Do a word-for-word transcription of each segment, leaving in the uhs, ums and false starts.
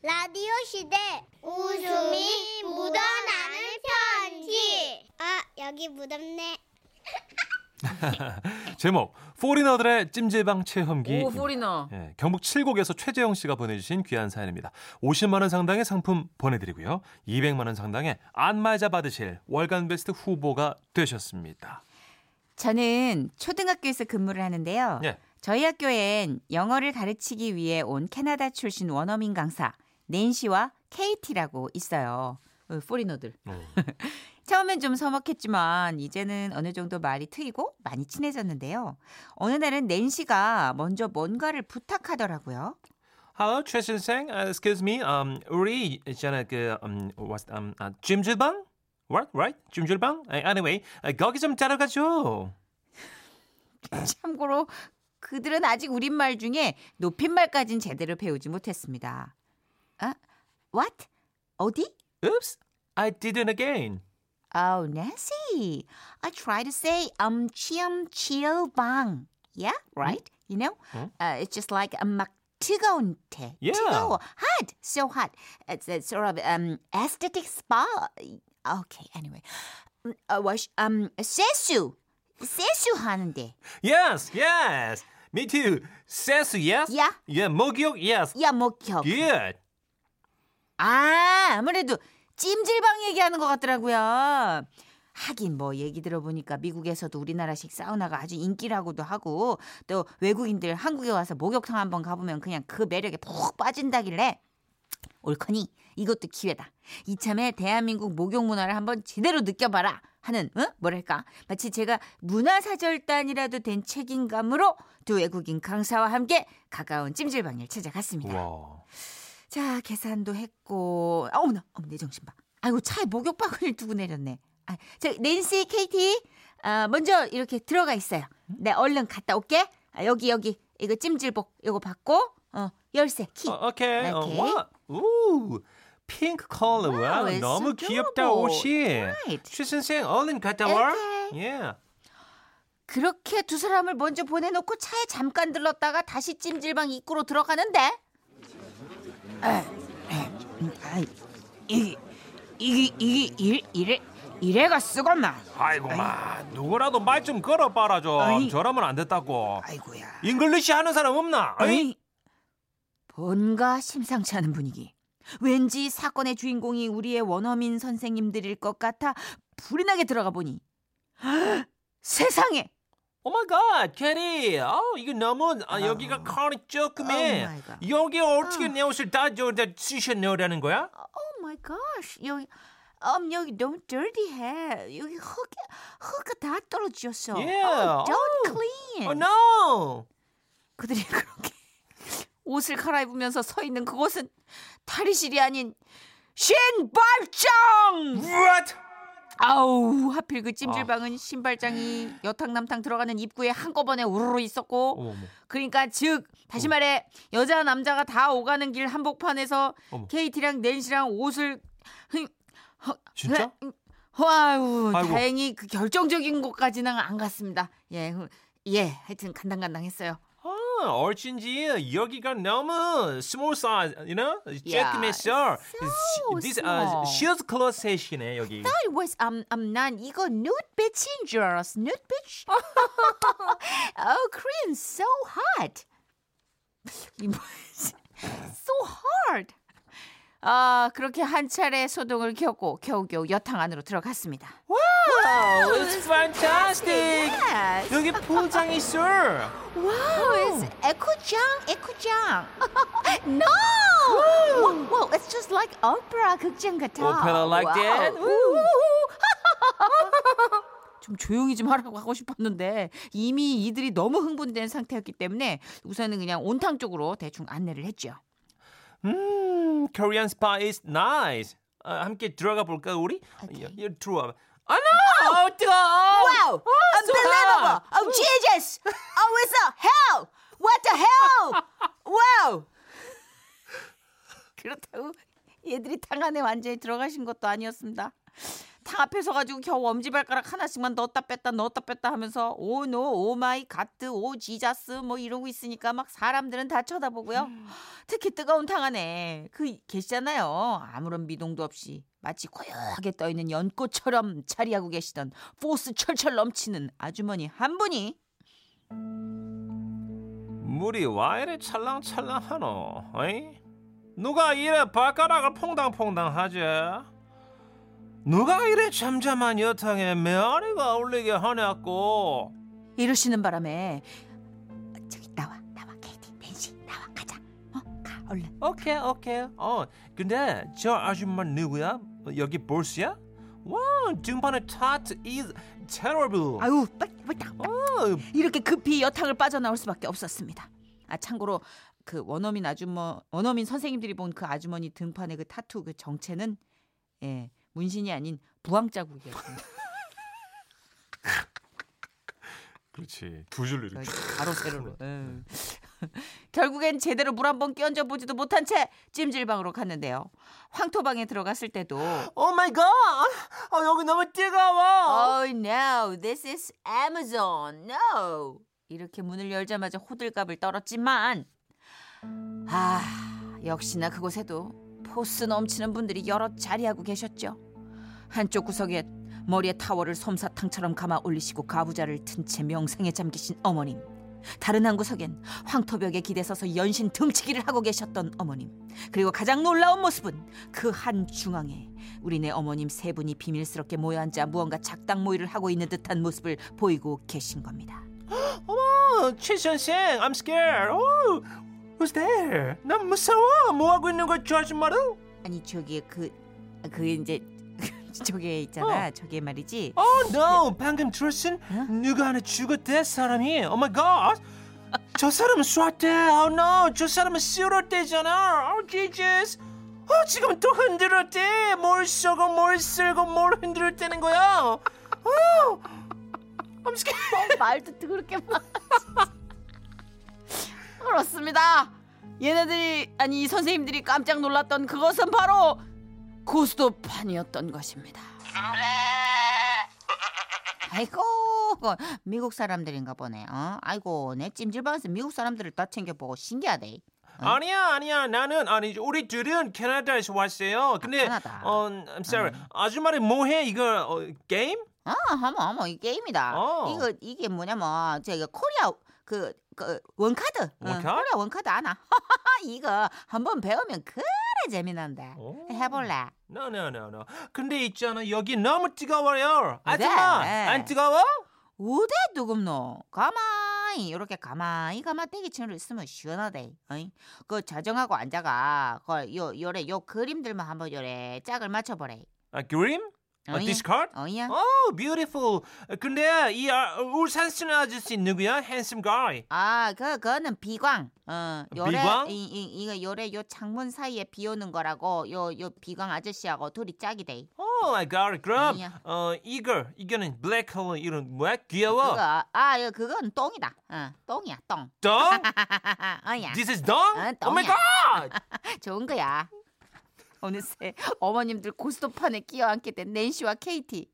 라디오 시대 웃음이 묻어나는 편지. 아, 여기 묻었네. 제목 포리너들의 찜질방 체험기. 오, 포리너. 예, 경북 칠곡에서 최재영 씨가 보내주신 귀한 사연입니다. 오십만 원 상당의 상품 보내드리고요, 이백만 원 상당의 안마의자 받으실 월간 베스트 후보가 되셨습니다. 저는 초등학교에서 근무를 하는데요. 예. 저희 학교엔 영어를 가르치기 위해 온 캐나다 출신 원어민 강사 낸시와 케이티라고 있어요. 어, 포리너들. 처음엔 좀 서먹했지만 이제는 어느 정도 말이 트이고 많이 친해졌는데요. 어느 날은 낸시가 먼저 뭔가를 부탁하더라고요. Hello, 최 선생. Uh, excuse me. Um, 우리 있잖아 그 um, what, um, uh, 찜질방? What? Right? 찜질방? Anyway, uh, 거기 좀 따라가죠. 참고로 그들은 아직 우리말 중에 높임말까지는 제대로 배우지 못했습니다. 아, what? 어디? Oops, I did it again. Oh, Nancy, I try to say um chiam chill bang. Yeah, right? Mm? You know, mm? uh, it's just like a um, 막 뜨거운 때. Yeah. 뜨거워. Hot, so hot. It's a sort of um aesthetic spa. Okay, anyway. Uh, wash, um, 세수. 세수 하는데. Yes, yes. Me too. 세수, yes? Yeah. Yeah, 목욕, yes. Yeah, 목욕. Good. 아, 아무래도 찜질방 얘기하는 것 같더라고요. 하긴 뭐 얘기 들어보니까 미국에서도 우리나라식 사우나가 아주 인기라고도 하고, 또 외국인들 한국에 와서 목욕탕 한번 가보면 그냥 그 매력에 푹 빠진다길래 옳거니 이것도 기회다. 이참에 대한민국 목욕 문화를 한번 제대로 느껴봐라 하는, 어? 뭐랄까, 마치 제가 문화사절단이라도 된 책임감으로 두 외국인 강사와 함께 가까운 찜질방을 찾아갔습니다. 와. 자, 계산도 했고, 아, 어머나, 어머, 내 정신 봐. 아이고, 차에 목욕바구니를 두고 내렸네. 아, 저, 낸시, 케이티, 아, 먼저 이렇게 들어가 있어요. 네, 얼른 갔다 올게. 아, 여기, 여기, 이거 찜질복, 이거 받고, 어, 열쇠, 키. 어, 오케이. 와, 우, 핑크 컬러, 와, wow, 너무 귀엽다, 옷이. Right. 최선생, 얼른 갔다 와. 예. Yeah. 그렇게 두 사람을 먼저 보내놓고 차에 잠깐 들렀다가 다시 찜질방 입구로 들어가는데, 아, 아, 이게 이게 이게 일 이래 이래가 쓰겄나? 아이고마, 누구라도 말 좀 걸어봐라 좀. 아이, 저러면 안 됐다고. 아이고야. 잉글리시 하는 사람 없나? 아이, 뭔가 심상치 않은 분위기. 왠지 사건의 주인공이 우리의 원어민 선생님들일 것 같아 불이 나게 들어가 보니, 아, 세상에. Oh my God, Katie. 아우, 이거 너무, 아, 여기가 칼이 조금해. Oh my God. 여기 어떻게 oh. 내 옷을 다 쑤셔넣으라는 거야? Oh my gosh. 여기, um, 여기 너무 dirty해. 여기 흙, 흙이 다 떨어졌어. Yeah. Oh, don't oh. clean. Oh no. 그들이 그렇게 옷을 갈아입으면서 서 있는 그곳은 탈의실이 아닌 신발장. What? 아우, 하필 그 찜질방은 신발장이 여탕남탕 들어가는 입구에 한꺼번에 우르르 있었고, 어머머. 그러니까 즉 다시 어머. 말해 여자 남자가 다 오가는 길 한복판에서 어머. 케이티랑 낸시랑 옷을 진짜? 아유, 다행히 그 결정적인 곳까지는 안 갔습니다. 예, 예, 하여튼 간당간당했어요. 아, 어쩐지 여기가 너무 small size, you know? 조금했어. This uh, shoes closet이네 여기. That was um um 난 이거 nude bitch인 줄 알았어. Nude bitch. Oh, Korean's so hot. So hard. 아, 그렇게 한 차례 소동을 겪고 겨우겨우 여탕 안으로 들어갔습니다. Wow, it's fantastic. Yes. 여기 포장 있어. Wow, it's 에코장, 에코장. No. Wow. Wow, it's just like opera 극장 같아. Opera like that. 좀 조용히 좀 하라고 하고 싶었는데 이미 이들이 너무 흥분된 상태였기 때문에 우선은 그냥 온탕 쪽으로 대충 안내를 했죠. 음, Korean spa is nice. 아, 함께 들어가 볼까 우리? 이 들어와. 아, no! 어, 뜨거워. Wow! Oh, unbelievable! So oh, Jesus! Oh, it's a hell! What the hell? Wow! 그렇다고 얘들이 탕 안에 완전히 들어가신 것도 아니었습니다. 다 앞에 서가지고 겨우 엄지발가락 하나씩만 넣었다 뺐다 넣었다 뺐다 하면서 오 노, 오 마이 갓드, 오 지자스 뭐 이러고 있으니까 막 사람들은 다 쳐다보고요. 음. 특히 뜨거운 탕 안에 그 계시잖아요. 아무런 미동도 없이 마치 고요하게 떠있는 연꽃처럼 자리하고 계시던 포스 철철 넘치는 아주머니 한 분이 물이 와 이래 찰랑찰랑하노? 어이? 누가 이래 발가락을 퐁당퐁당하지? 누가 이래 잠잠한 여탕에 메아리가 울리게 하냐고 이러시는 바람에 저기 나와 나와 케이티 낸시 나와 가자 어? 가 얼른 오케이 오케이 어 근데 저 아줌마 누구야? 여기 볼스야? 와 등반의 타트 is terrible 아유 빨리 빨리 어. 이렇게 급히 여탕을 빠져나올 수밖에 없었습니다. 아 참고로 그 원어민 아주머 원어민 선생님들이 본 그 아주머니 등판의 그 타투 그 정체는 예 문신이 아닌 부항 자국이었습니다. 그렇지 두 줄로 이렇게 바로 세로로. 응. 결국엔 제대로 물 한 번 끼얹어 보지도 못한 채 찜질방으로 갔는데요. 황토방에 들어갔을 때도 Oh my god! 어, 여기 너무 뜨거워. Oh no, this is Amazon. No. 이렇게 문을 열자마자 호들갑을 떨었지만 아 역시나 그곳에도. 포스 넘치는 분들이 여럿 자리하고 계셨죠. 한쪽 구석에 머리에 타월을 솜사탕처럼 감아 올리시고 가부좌를 튼 채 명상에 잠기신 어머님. 다른 한 구석엔 황토벽에 기대서서 연신 등치기를 하고 계셨던 어머님. 그리고 가장 놀라운 모습은 그 한 중앙에 우리네 어머님 세 분이 비밀스럽게 모여 앉아 무언가 작당 모의를 하고 있는 듯한 모습을 보이고 계신 겁니다. 어머, 최 선생, I'm scared. Oh. Who's there? 난 무서워. 뭐 하고 있는 거야, 저 아줌마는? 아니 저기 그 그 이제 저기 있잖아. 어. 저기 말이지. Oh no! 방금 들었은 어? 누가 하나 죽었대 사람이. Oh my god! 저 사람은 쐈대. Oh no! 저 사람은 쓰러대잖아. Oh Jesus! 어 지금 또 흔들었대. 뭘 쏘고 뭘 쓸고 뭘 흔들었다는 거야. Oh, I'm scared. 어, 말도 그렇게 막. 그렇습니다. 얘네들이 아니 선생님들이 깜짝 놀랐던 그것은 바로 고스톱판이었던 것입니다. 아이고 미국 사람들인가 보네. 어? 아이고 내 찜질방에서 미국 사람들을 다 챙겨보고 신기하대. 응? 아니야 아니야 나는 아니 우리 둘은 캐나다에서 왔어요. 근데 아, 캐나다. 어, I'm sorry. 응. 아줌마는 뭐해 이거 어, 게임? 아 어머 어머 이 게임이다. 어. 이거 이게 뭐냐면 제가 코리아 그 그 원카드, 원카드? 응, 코리아 원카드 아나. 이거 한번 배우면 그래 재미난다. 해볼래? No, no, no, no. 근데 있잖아 여기 너무 뜨거워요. 아줌마 네. 안 뜨거워? 어디 뜨겁노? 가만히 이렇게 가만히 가마대기 치는 거 있으면 시원하대. 어이? 그 자정하고 앉아가 그요 요래 요 그림들만 한번 요래 짝을 맞춰보래. 아 그림? 어, this card? 어이야. Oh, beautiful. 근데 이 아, 울산 쓰는 아저씨 누구야? Handsome guy. 아, 그 그거는 비광. 어, 요래, 비광? 이, 이, 이거 요래 요 창문 사이에 비 오는 거라고 요 요 비광 아저씨하고 둘이 짝이 돼. Oh my god. 그럼 아니야. 어, 이거 이거는 black color 이런 뭐야? 귀여워. 그거, 아, 이거 그건 똥이다. 어, 똥이야, 똥. 똥? 어이야. This is 똥? 어, 똥이야. Oh my god. 좋은 거야. 어느새 어머님들 고스톱판에 끼어앉게 된 낸시와 케이티.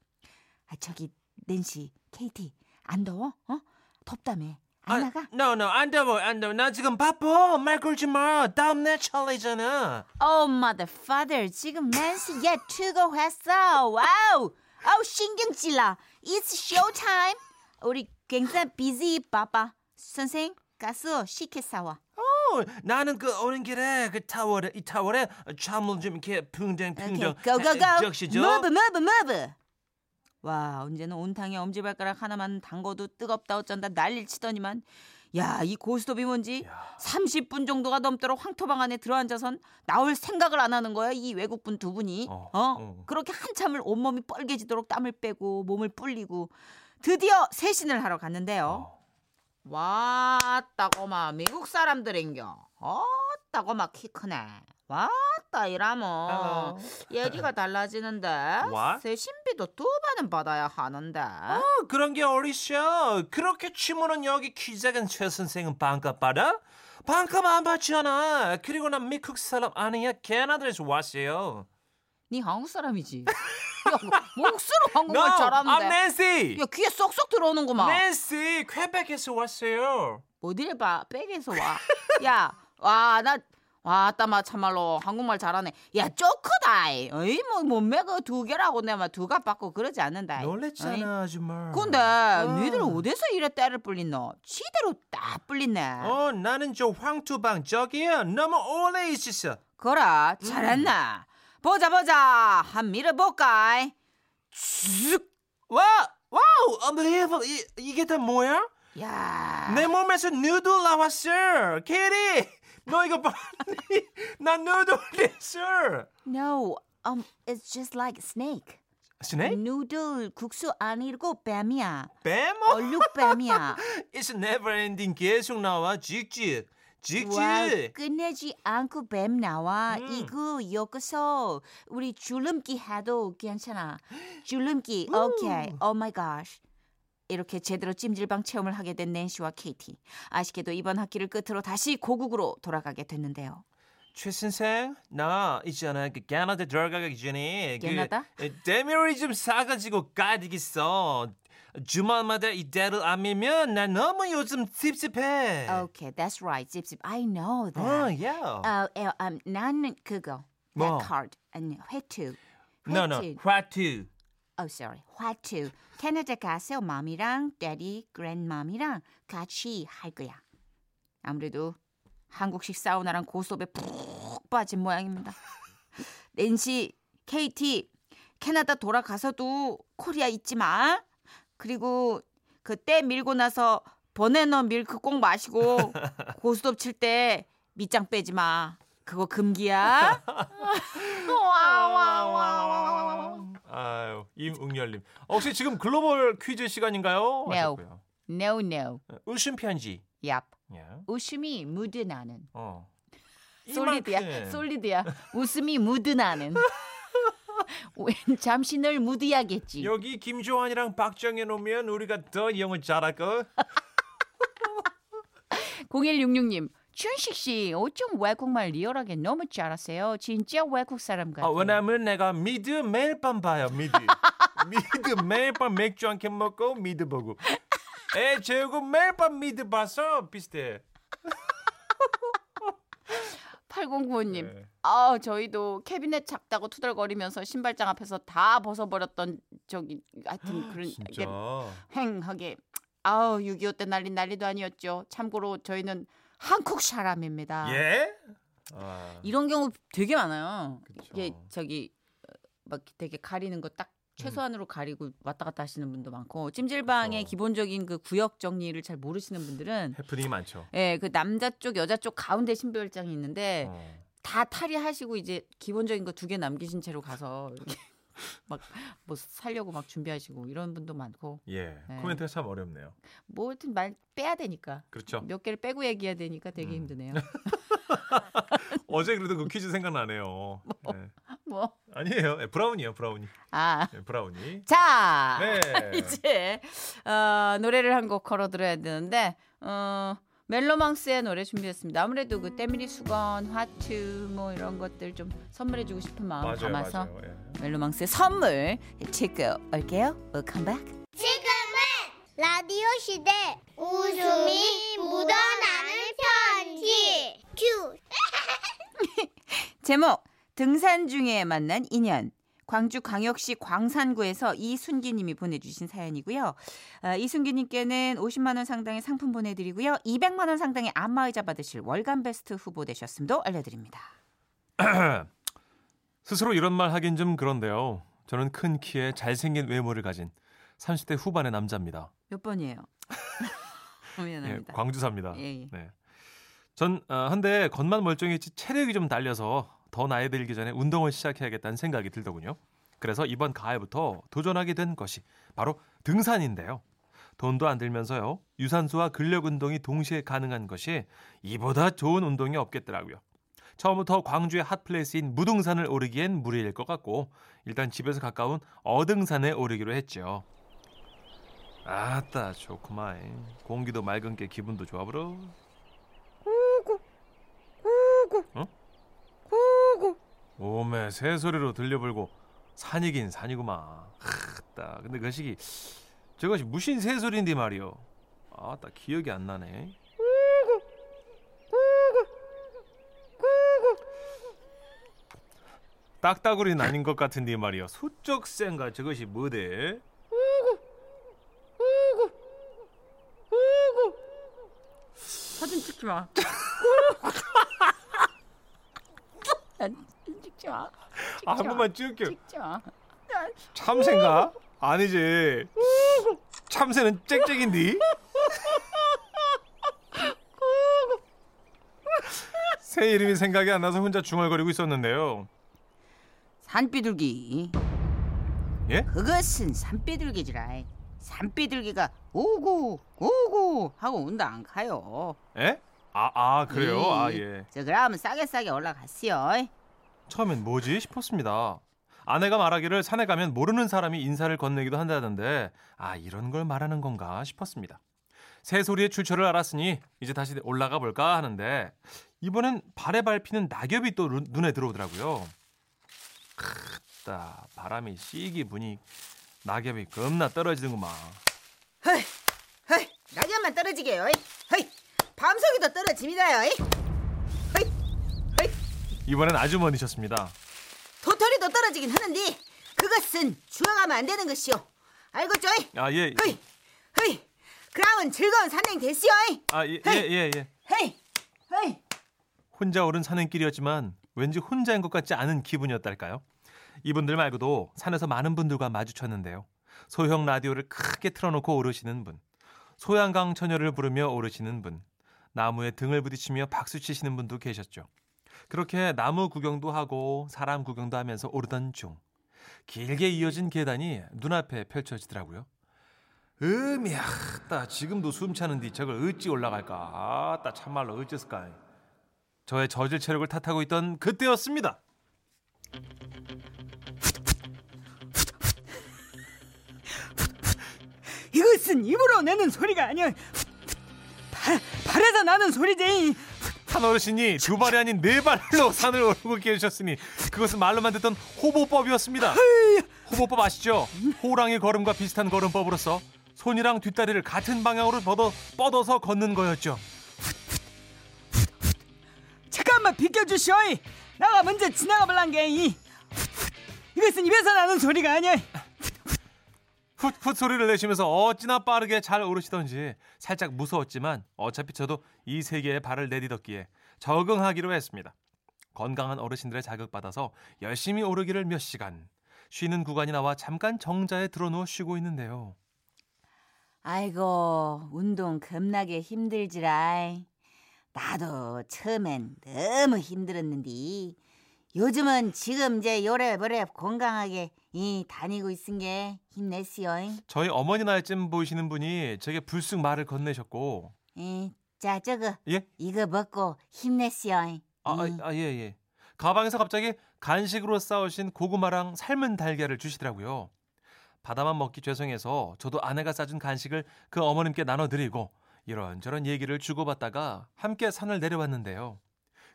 아 저기 낸시, 케이티 안 더워? 어? 덥다며. 안 아, 나가? No, no, 안 더워, 안 더워. 나 지금 바빠. 말 걸지 마. 다음 내 차례잖아. Oh, mother, father. 지금 낸시 얘 출고했어. 와우. 아우 신경질나. It's show time. 우리 굉장히 비지 바빠. 선생, 가서 시켰사와. 나는 그 오는 길에 그 타월에 이 타월에 잠을 좀 이렇게 붕덩붕덩 적시죠. 무브 무브 무브. 와 언제는 온탕에 엄지발가락 하나만 담궈도 뜨겁다 어쩐다 난리를 치더니만 야 이 고스톱이 뭔지 야. 삼십 분 정도가 넘도록 황토방 안에 들어앉아선 나올 생각을 안 하는 거야 이 외국분 두 분이. 어, 어? 어. 그렇게 한참을 온몸이 뻘개지도록 땀을 빼고 몸을 불리고 드디어 세신을 하러 갔는데요. 어. 왔다고마 미국 사람들인겨. 왔다고마 키 크네. 왔다 이라면 얘기가 달라지는데 What? 세신비도 두 번은 받아야 하는데. 어, 그런 게 어리셔. 그렇게 치면은 여기 키 작은 최 선생은 반값 받아? 반값 안 받잖아. 그리고 난 미국 사람 아니야 캐나다에서 왔어요. 네 한국 사람이지. 야, 목소리로 한국말 no, 잘하는데. I'm Nancy. 야, 귀에 쏙쏙 들어오는구만. Nancy, 퀘벡에서 왔어요. 어딜 봐, 백에서 와. 야, 와, 나. 와, 따마 참말로 한국말 잘하네. 야, 쪼크다이. 어이, 뭐, 몸매가 두 개라고 내가 두갑 받고 그러지 않는다. 놀랬잖아, 아줌마. 근데 어. 니들 어디서 이래 때를 불리노? 지대로 딱 불리네. 어, 나는 저 황투방 저기야 너무 오래 있었어. 그래, 잘했나. 음. 보자, 보자. 한 밀어볼까? 쭉. 와, 와우, unbelievable. 이, 이게 다 뭐야? 야. 내 몸에서 누들 나왔어. Katie. 너 이거 봤니? 난 누들 됐어. No, um, it's just like snake. Snake? 누들 국수 아니고 뱀이야. 뱀? 얼룩 뱀이야. It's never ending. 계속 나와. 직직. 직직. 와, 끝내지 않고 뱀 나와. 음. 이거 여기서 우리 줄넘기 해도 괜찮아. 줄넘기. Okay. Oh my gosh. 이렇게 제대로 찜질방 체험을 하게 된 낸시와 케이티. 아쉽게도 이번 학기를 끝으로 다시 고국으로 돌아가게 됐는데요. 최 선생, 나 있잖아. 그 캐나다 들어가기 전에 캐나다? 그 대미를 좀 사가지고 가야겠어. 주말마다 이대로 안 밀면 나 너무 요즘 찝찝해. Okay, that's right. 찝찝. I know that. Oh, yeah. Uh, uh, um, 나는 그거. 뭐? That card. 아니, 회투. 회투. No, no. 화투. Oh, sorry. 화투. 캐나다 가서 맘이랑 daddy, grandmom이랑 같이 할 거야. 아무래도 한국식 사우나랑 고수업에 푹 빠진 모양입니다. 낸시, 케이티, 캐나다 돌아가서도 코리아 잊지 마. 그리고 그때 밀고 나서 버네너 밀크 꼭 마시고 고수업 칠 때 밑장 빼지 마. 그거 금기야. 와와와와와. 아유, 임응열님. 혹시 지금 글로벌 퀴즈 시간인가요? No. No, no. 웃음 편지. Yep. Yeah. 웃음이 묻어나는. 어. 솔리드야. 솔리드야. 웃음이 묻어나는. 잠시 늘 무디야겠지. 여기 김조한이랑 박정현 오면 우리가 더 영어 잘할걸. 공일육육 님. 춘식 씨, 어쩜 외국말 리얼하게 너무 잘하세요. 진짜 외국 사람 같아요. 아, 왜냐면 내가 미드 매일 밤 봐요. 미드. 미드 매일 밤 맥주 한 캔 먹고 미드 보고. 에, 재우고 매일 밤 미드 봐서 비슷해. 팔공구오 님. 네. 아, 저희도 캐비넷 작다고 투덜거리면서 신발장 앞에서 다 벗어버렸던 저기 하여튼 그런 이게 횡하게. 아우, 육이오 때 난리 난리도 아니었죠. 참고로 저희는 한국 사람입니다. 예? 아. 이런 경우 되게 많아요. 그쵸. 이게 저기 막 되게 가리는 거 딱 최소한으로 음. 가리고 왔다 갔다 하시는 분도 많고 찜질방의 그쵸. 기본적인 그 구역 정리를 잘 모르시는 분들은 해프닝이 많죠. 예, 그 남자 쪽 여자 쪽 가운데 신별장이 있는데 어. 다 탈의하시고 이제 기본적인 거 두 개 남기신 채로 가서 이렇게 막 뭐 살려고 막 준비하시고 이런 분도 많고. 예. 네. 코멘트가 참 어렵네요. 뭐 하여튼 말 빼야 되니까. 그렇죠. 몇 개를 빼고 얘기해야 되니까 되게 음. 힘드네요. 어제 그래도 그 퀴즈 생각나네요. 뭐? 네. 뭐? 아니에요. 네, 브라운이요, 브라운이. 아. 네, 브라운이. 자. 네. 이제 어, 노래를 한 곡 걸어 들어야 되는데 어, 멜로망스의 노래 준비했습니다. 아무래도 그 때밀이 수건, 화투 뭐 이런 것들 좀 선물해주고 싶은 마음 맞아요, 담아서 맞아요, 예. 멜로망스의 선물 듣고 올게요. Welcome back. 지금은 라디오 시대 웃음이 묻어나는 편지 큐. 제목 등산 중에 만난 인연. 광주광역시 광산구에서 이순기님이 보내주신 사연이고요. 아, 이순기님께는 오십만 원 상당의 상품 보내드리고요. 이백만 원 상당의 안마의자 받으실 월간베스트 후보 되셨음도 알려드립니다. 스스로 이런 말 하긴 좀 그런데요. 저는 큰 키에 잘생긴 외모를 가진 삼십 대 후반의 남자입니다. 몇 번이에요? 미안합니다. 네, 광주사입니다. 예, 예. 네. 전 어, 한데 겉만 멀쩡했지 체력이 좀 달려서 더 나이 들기 전에 운동을 시작해야겠다는 생각이 들더군요. 그래서 이번 가을부터 도전하게 된 것이 바로 등산인데요. 돈도 안 들면서요. 유산소와 근력 운동이 동시에 가능한 것이 이보다 좋은 운동이 없겠더라고요. 처음부터 광주의 핫플레이스인 무등산을 오르기엔 무리일 것 같고 일단 집에서 가까운 어등산에 오르기로 했죠. 아따 좋구만. 공기도 맑은 게 기분도 좋아 부러. 어? 오메 새소리로 들려불고 산이긴 산이구만. 크다. 근데 그 시기 저것이 무슨 새소리인데 말이요. 아, 딱 기억이 안 나네. 딱따구리는 아닌 것 같은데 말이요. 수쩍센가 저것이 뭐대? 사진 찍지 마. 찍지 마. 아, 한 번만 찍을게요. 찍지 마. 참새인가? 아니지. 참새는 짹짹인데. 새 이름이 생각이 안 나서 혼자 중얼거리고 있었는데요. 산비둘기. 예? 그것은 산비둘기지라. 산비둘기가 오고 오고 하고 온다 안 가요. 예? 아, 아 그래요? 예. 아 예. 저 그럼 싸게 싸게 올라갔어요. 처음엔 뭐지 싶었습니다. 아내가 말하기를 산에 가면 모르는 사람이 인사를 건네기도 한다던데 아 이런 걸 말하는 건가 싶었습니다. 새소리의 출처를 알았으니 이제 다시 올라가 볼까 하는데 이번엔 발에 밟히는 낙엽이 또 눈에 들어오더라고요. 크다 바람이 씨기 부니 낙엽이 겁나 떨어지는구만. 헤이, 헤이, 낙엽만 떨어지게요. 헤이, 밤속에도 떨어집니다요. 헤이, 헤이. 이번엔 아주머니셨습니다. 도토리도 떨어지긴 하는데 그것은 주워가면 안 되는 것이요. 알겠죠? 아 예. 헤이, 헤이. 그러면 즐거운 산행 되시오. 아 예, 헤이. 예, 예, 예. 헤이, 헤이. 혼자 오른 산행길이었지만 왠지 혼자인 것 같지 않은 기분이었달까요? 이분들 말고도 산에서 많은 분들과 마주쳤는데요. 소형 라디오를 크게 틀어놓고 오르시는 분, 소양강 처녀를 부르며 오르시는 분, 나무에 등을 부딪히며 박수치시는 분도 계셨죠. 그렇게 나무 구경도 하고 사람 구경도 하면서 오르던 중 길게 이어진 계단이 눈앞에 펼쳐지더라고요. 음이야, 따 지금도 숨차는데 저걸 어찌 올라갈까? 따 참말로 어째서까? 저의 저질 체력을 탓하고 있던 그때였습니다. 이것은 입으로 내는 소리가 아니야. 발, 발에서 나는 소리지. 한 어르신이 두 발이 아닌 네 발로 산을 오르고 계셨으니 그것은 말로만 듣던 호보법이었습니다. 호보법 아시죠? 호랑이 걸음과 비슷한 걸음법으로서 손이랑 뒷다리를 같은 방향으로 뻗어, 뻗어서 걷는 거였죠. 잠깐만 비켜주시오. 나가 먼저 지나가볼란게. 이것은 입에서 나는 소리가 아니야. 풋풋 소리를 내시면서 어찌나 빠르게 잘 오르시던지 살짝 무서웠지만 어차피 저도 이 세계에 발을 내딛었기에 적응하기로 했습니다. 건강한 어르신들의 자극받아서 열심히 오르기를 몇 시간. 쉬는 구간이 나와 잠깐 정자에 들어누워 쉬고 있는데요. 아이고 운동 겁나게 힘들지라. 나도 처음엔 너무 힘들었는데 요즘은 지금 이제 요래보래 건강하게 이 다니고 있은 게 힘내시오잉. 저희 어머니 나이쯤 보이시는 분이 제게 불쑥 말을 건네셨고. 예, 자 저거. 예? 이거 먹고 힘내시오잉. 아, 예. 아, 예, 예. 가방에서 갑자기 간식으로 싸오신 고구마랑 삶은 달걀을 주시더라고요. 바다만 먹기 죄송해서 저도 아내가 싸준 간식을 그 어머님께 나눠드리고 이런저런 얘기를 주고받다가 함께 산을 내려왔는데요.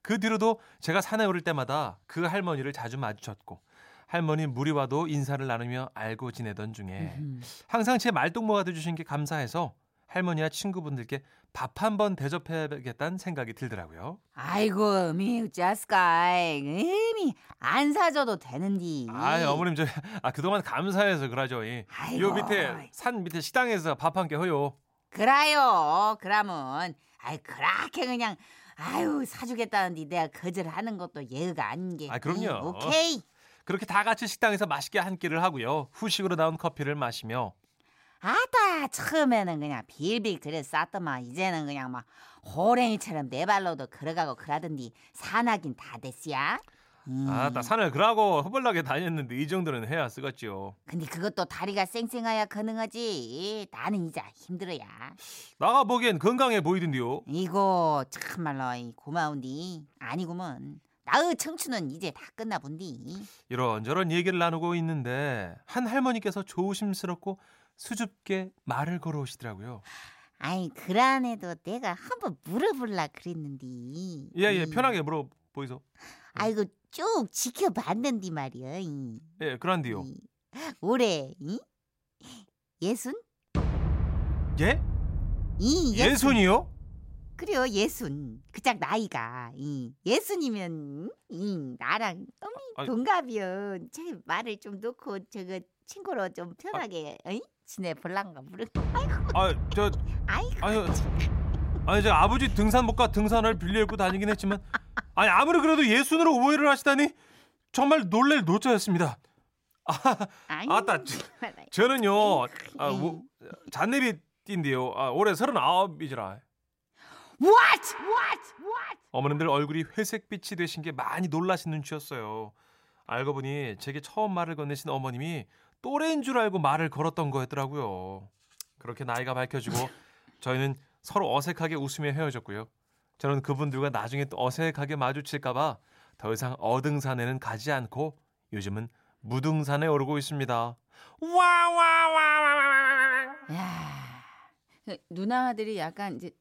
그 뒤로도 제가 산에 오를 때마다 그 할머니를 자주 마주쳤고 할머니 물이 와도 인사를 나누며 알고 지내던 중에 항상 제 말동무가 돼주신 게 감사해서 할머니와 친구분들께 밥 한번 대접해야겠다는 생각이 들더라고요. 아이고 미 어쩌스까. 음이 안 사줘도 되는디. 아이 어머님 저 아, 그동안 감사해서 그러죠. 이 요 밑에 산 밑에 식당에서 밥 한 개 허요. 그래요. 그러면 아이 그렇게 그냥 아유 사주겠다는데 내가 거절하는 것도 예의가 아닌 게. 아 그럼요. 오케이. 그렇게 다 같이 식당에서 맛있게 한 끼를 하고요. 후식으로 나온 커피를 마시며 아따 처음에는 그냥 빌빌 그래 쌌더만 이제는 그냥 막 호랭이처럼 네 발로도 걸어가고 그러던디 산하긴 다 됐시야. 음. 아따 산을 그러고 허벌나게 다녔는데 이 정도는 해야 쓰겠지요. 근데 그것도 다리가 쌩쌩해야 가능하지. 나는 이제 힘들어야. 나가 보기엔 건강해 보이던데요. 이거 참말로 고마운디. 아니구먼. 나의 청춘은 이제 다 끝나본디. 이런저런 얘기를 나누고 있는데 한 할머니께서 조심스럽고 수줍게 말을 걸어오시더라고요. 아이 그란에도 내가 한번 물어볼라 그랬는데. 예예 예, 편하게 물어보이소. 아이고 쭉 지켜봤는디 말이야. 예, 그런데요. 올해 이? 예순? 예? 이 예순. 예순이요? 그래요, 예순. 그짝 나이가 이 예순이면 이 나랑 어미 동갑이요. 제 말을 좀 놓고 저거 친구로 좀 편하게 어이? 지내볼란가 모르. 아이고. 아, 저 아이고. 아유. 아니 제가 아버지 등산복과 등산화를 빌려 입고 다니긴 했지만 아니 아무리 그래도 예순으로 오해를 하시다니 정말 놀랄 노자였습니다. 아, 아따 저는요 아, 뭐, 잔내비띠인데요. 아, 올해 서른아홉이지라. What? What? What? 어머님들 얼굴이 회색빛이 되신 게 많이 놀라신 눈치였어요. 알고 보니 제게 처음 말을 건네신 어머님이 또래인 줄 알고 말을 걸었던 거였더라고요. 그렇게 나이가 밝혀지고 저희는 서로 어색하게 웃으며 헤어졌고요. 저는 그분들과 나중에 또 어색하게 마주칠까봐 더 이상 어등산에는 가지 않고 요즘은 무등산에 오르고 있습니다. 와와와와와. 야, 누나들이 약간 이제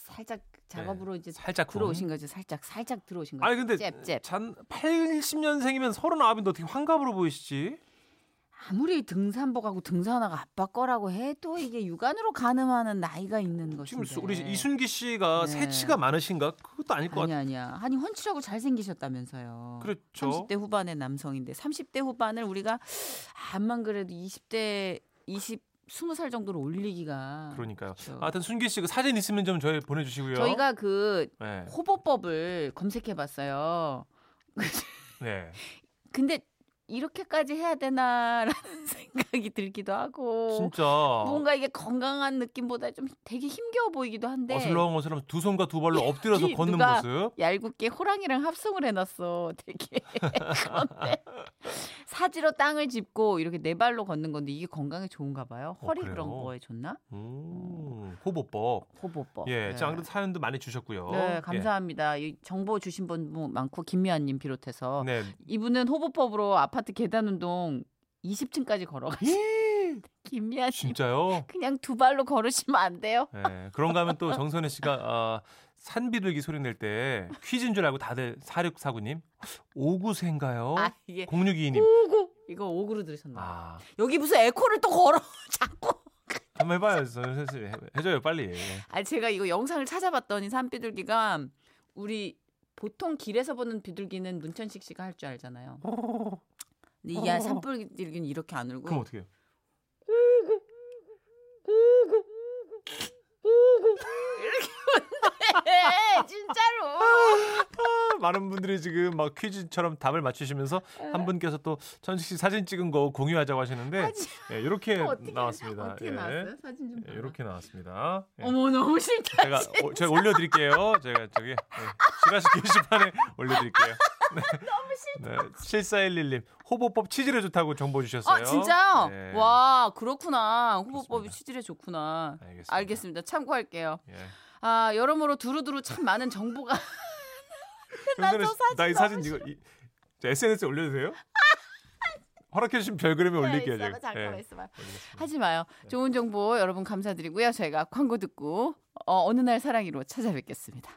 살짝 작업으로 네, 이제 살짝 들어오신 거죠. 살짝 살짝 들어오신 거죠. 아니 근데 잽잽. 잔 팔십 년생이면 서른아홉인데 어떻게 환갑으로 보이시지? 아무리 등산복하고 등산화가 아빠 거라고 해도 이게 육안으로 가늠하는 나이가 있는 것인데. 지금 우리 이순기 씨가 네. 새치가 많으신가? 그것도 아닐 것 같아요. 아니야, 아니야. 아니 훤칠하고 잘생기셨다면서요. 그렇죠. 삼십 대 후반의 남성인데 삼십 대 후반을 우리가 암만 그래도 이십 대, 이십 스무 살 정도로 올리기가. 그러니까요. 그렇죠. 하여튼 순기 씨 그 사진 있으면 좀 저희 보내주시고요. 저희가 그 네. 호보법을 검색해봤어요. 네. 근데 이렇게까지 해야 되나라는 생각이 들기도 하고 진짜 뭔가 이게 건강한 느낌보다 좀 되게 힘겨워 보이기도 한데 어슬렁어슬렁 두 손과 두 발로 엎드려서 걷는 모습 얄궂게 호랑이랑 합성을 해놨어 되게. 그런데 사지로 땅을 짚고 이렇게 네 발로 걷는 건데 이게 건강에 좋은가 봐요. 허리 어, 그런 거에 좋나? 음, 호보법 호보법 예, 네. 지금 사연도 많이 주셨고요. 네, 감사합니다. 예. 정보 주신 분 많고 김미아님 비롯해서 네. 이분은 호보법으로 아파트 계단 운동 이십 층까지 걸어가시. 김미아 씨. 진짜요? 그냥 두 발로 걸으시면 안 돼요? 네, 그런가 하면 또 정선혜 씨가 어, 산비둘기 소리 낼 때 퀴즈인 줄 알고 다들 사육사구님 오구세인가요? 아, 예. 공육이이님. 오구. 이거 오구로 들으셨나요? 아. 여기 무슨 에코를 또 걸어. 자꾸. 한번 해봐요. 정선혜 씨. 해줘요. 빨리. 아, 제가 이거 영상을 찾아봤더니 산비둘기가 우리 보통 길에서 보는 비둘기는 문천식 씨가 할 줄 알잖아요. 근데 이 산불기는 이렇게 안 울고. 그럼 어떻게 해요? 이렇게 웃네. 진짜로. 많은 분들이 지금 막 퀴즈처럼 답을 맞추시면서 한 분께서 또 천식 씨 사진 찍은 거 공유하자고 하시는데 예, 이렇게 나왔습니다. 어떻게 나왔어요? 사진 좀 예, 이렇게 나왔습니다. 예. 어머 너무 싫다. 제가 오, 제가 올려드릴게요. 제가 저기 예, 지라시 게시판에 올려드릴게요. 네. 너무 싫다. 네. 칠사일일님 호보법 치질에 좋다고 정보 주셨어요. 아, 진짜요? 네. 와 그렇구나. 호보법이 치질에 좋구나. 알겠습니다. 알겠습니다. 참고할게요. 예. 아 여러모로 두루두루 참 많은 정보가. 나 이 사진 이거 이, 에스엔에스에 올려주세요. 허락해 주신 별그램에 올릴게요. 있어봐, 잠깐만 네. 있어봐. 하지 마요. 네. 좋은 정보 여러분 감사드리고요. 저희가 광고 듣고 어, 어느 날 사랑이로 찾아뵙겠습니다.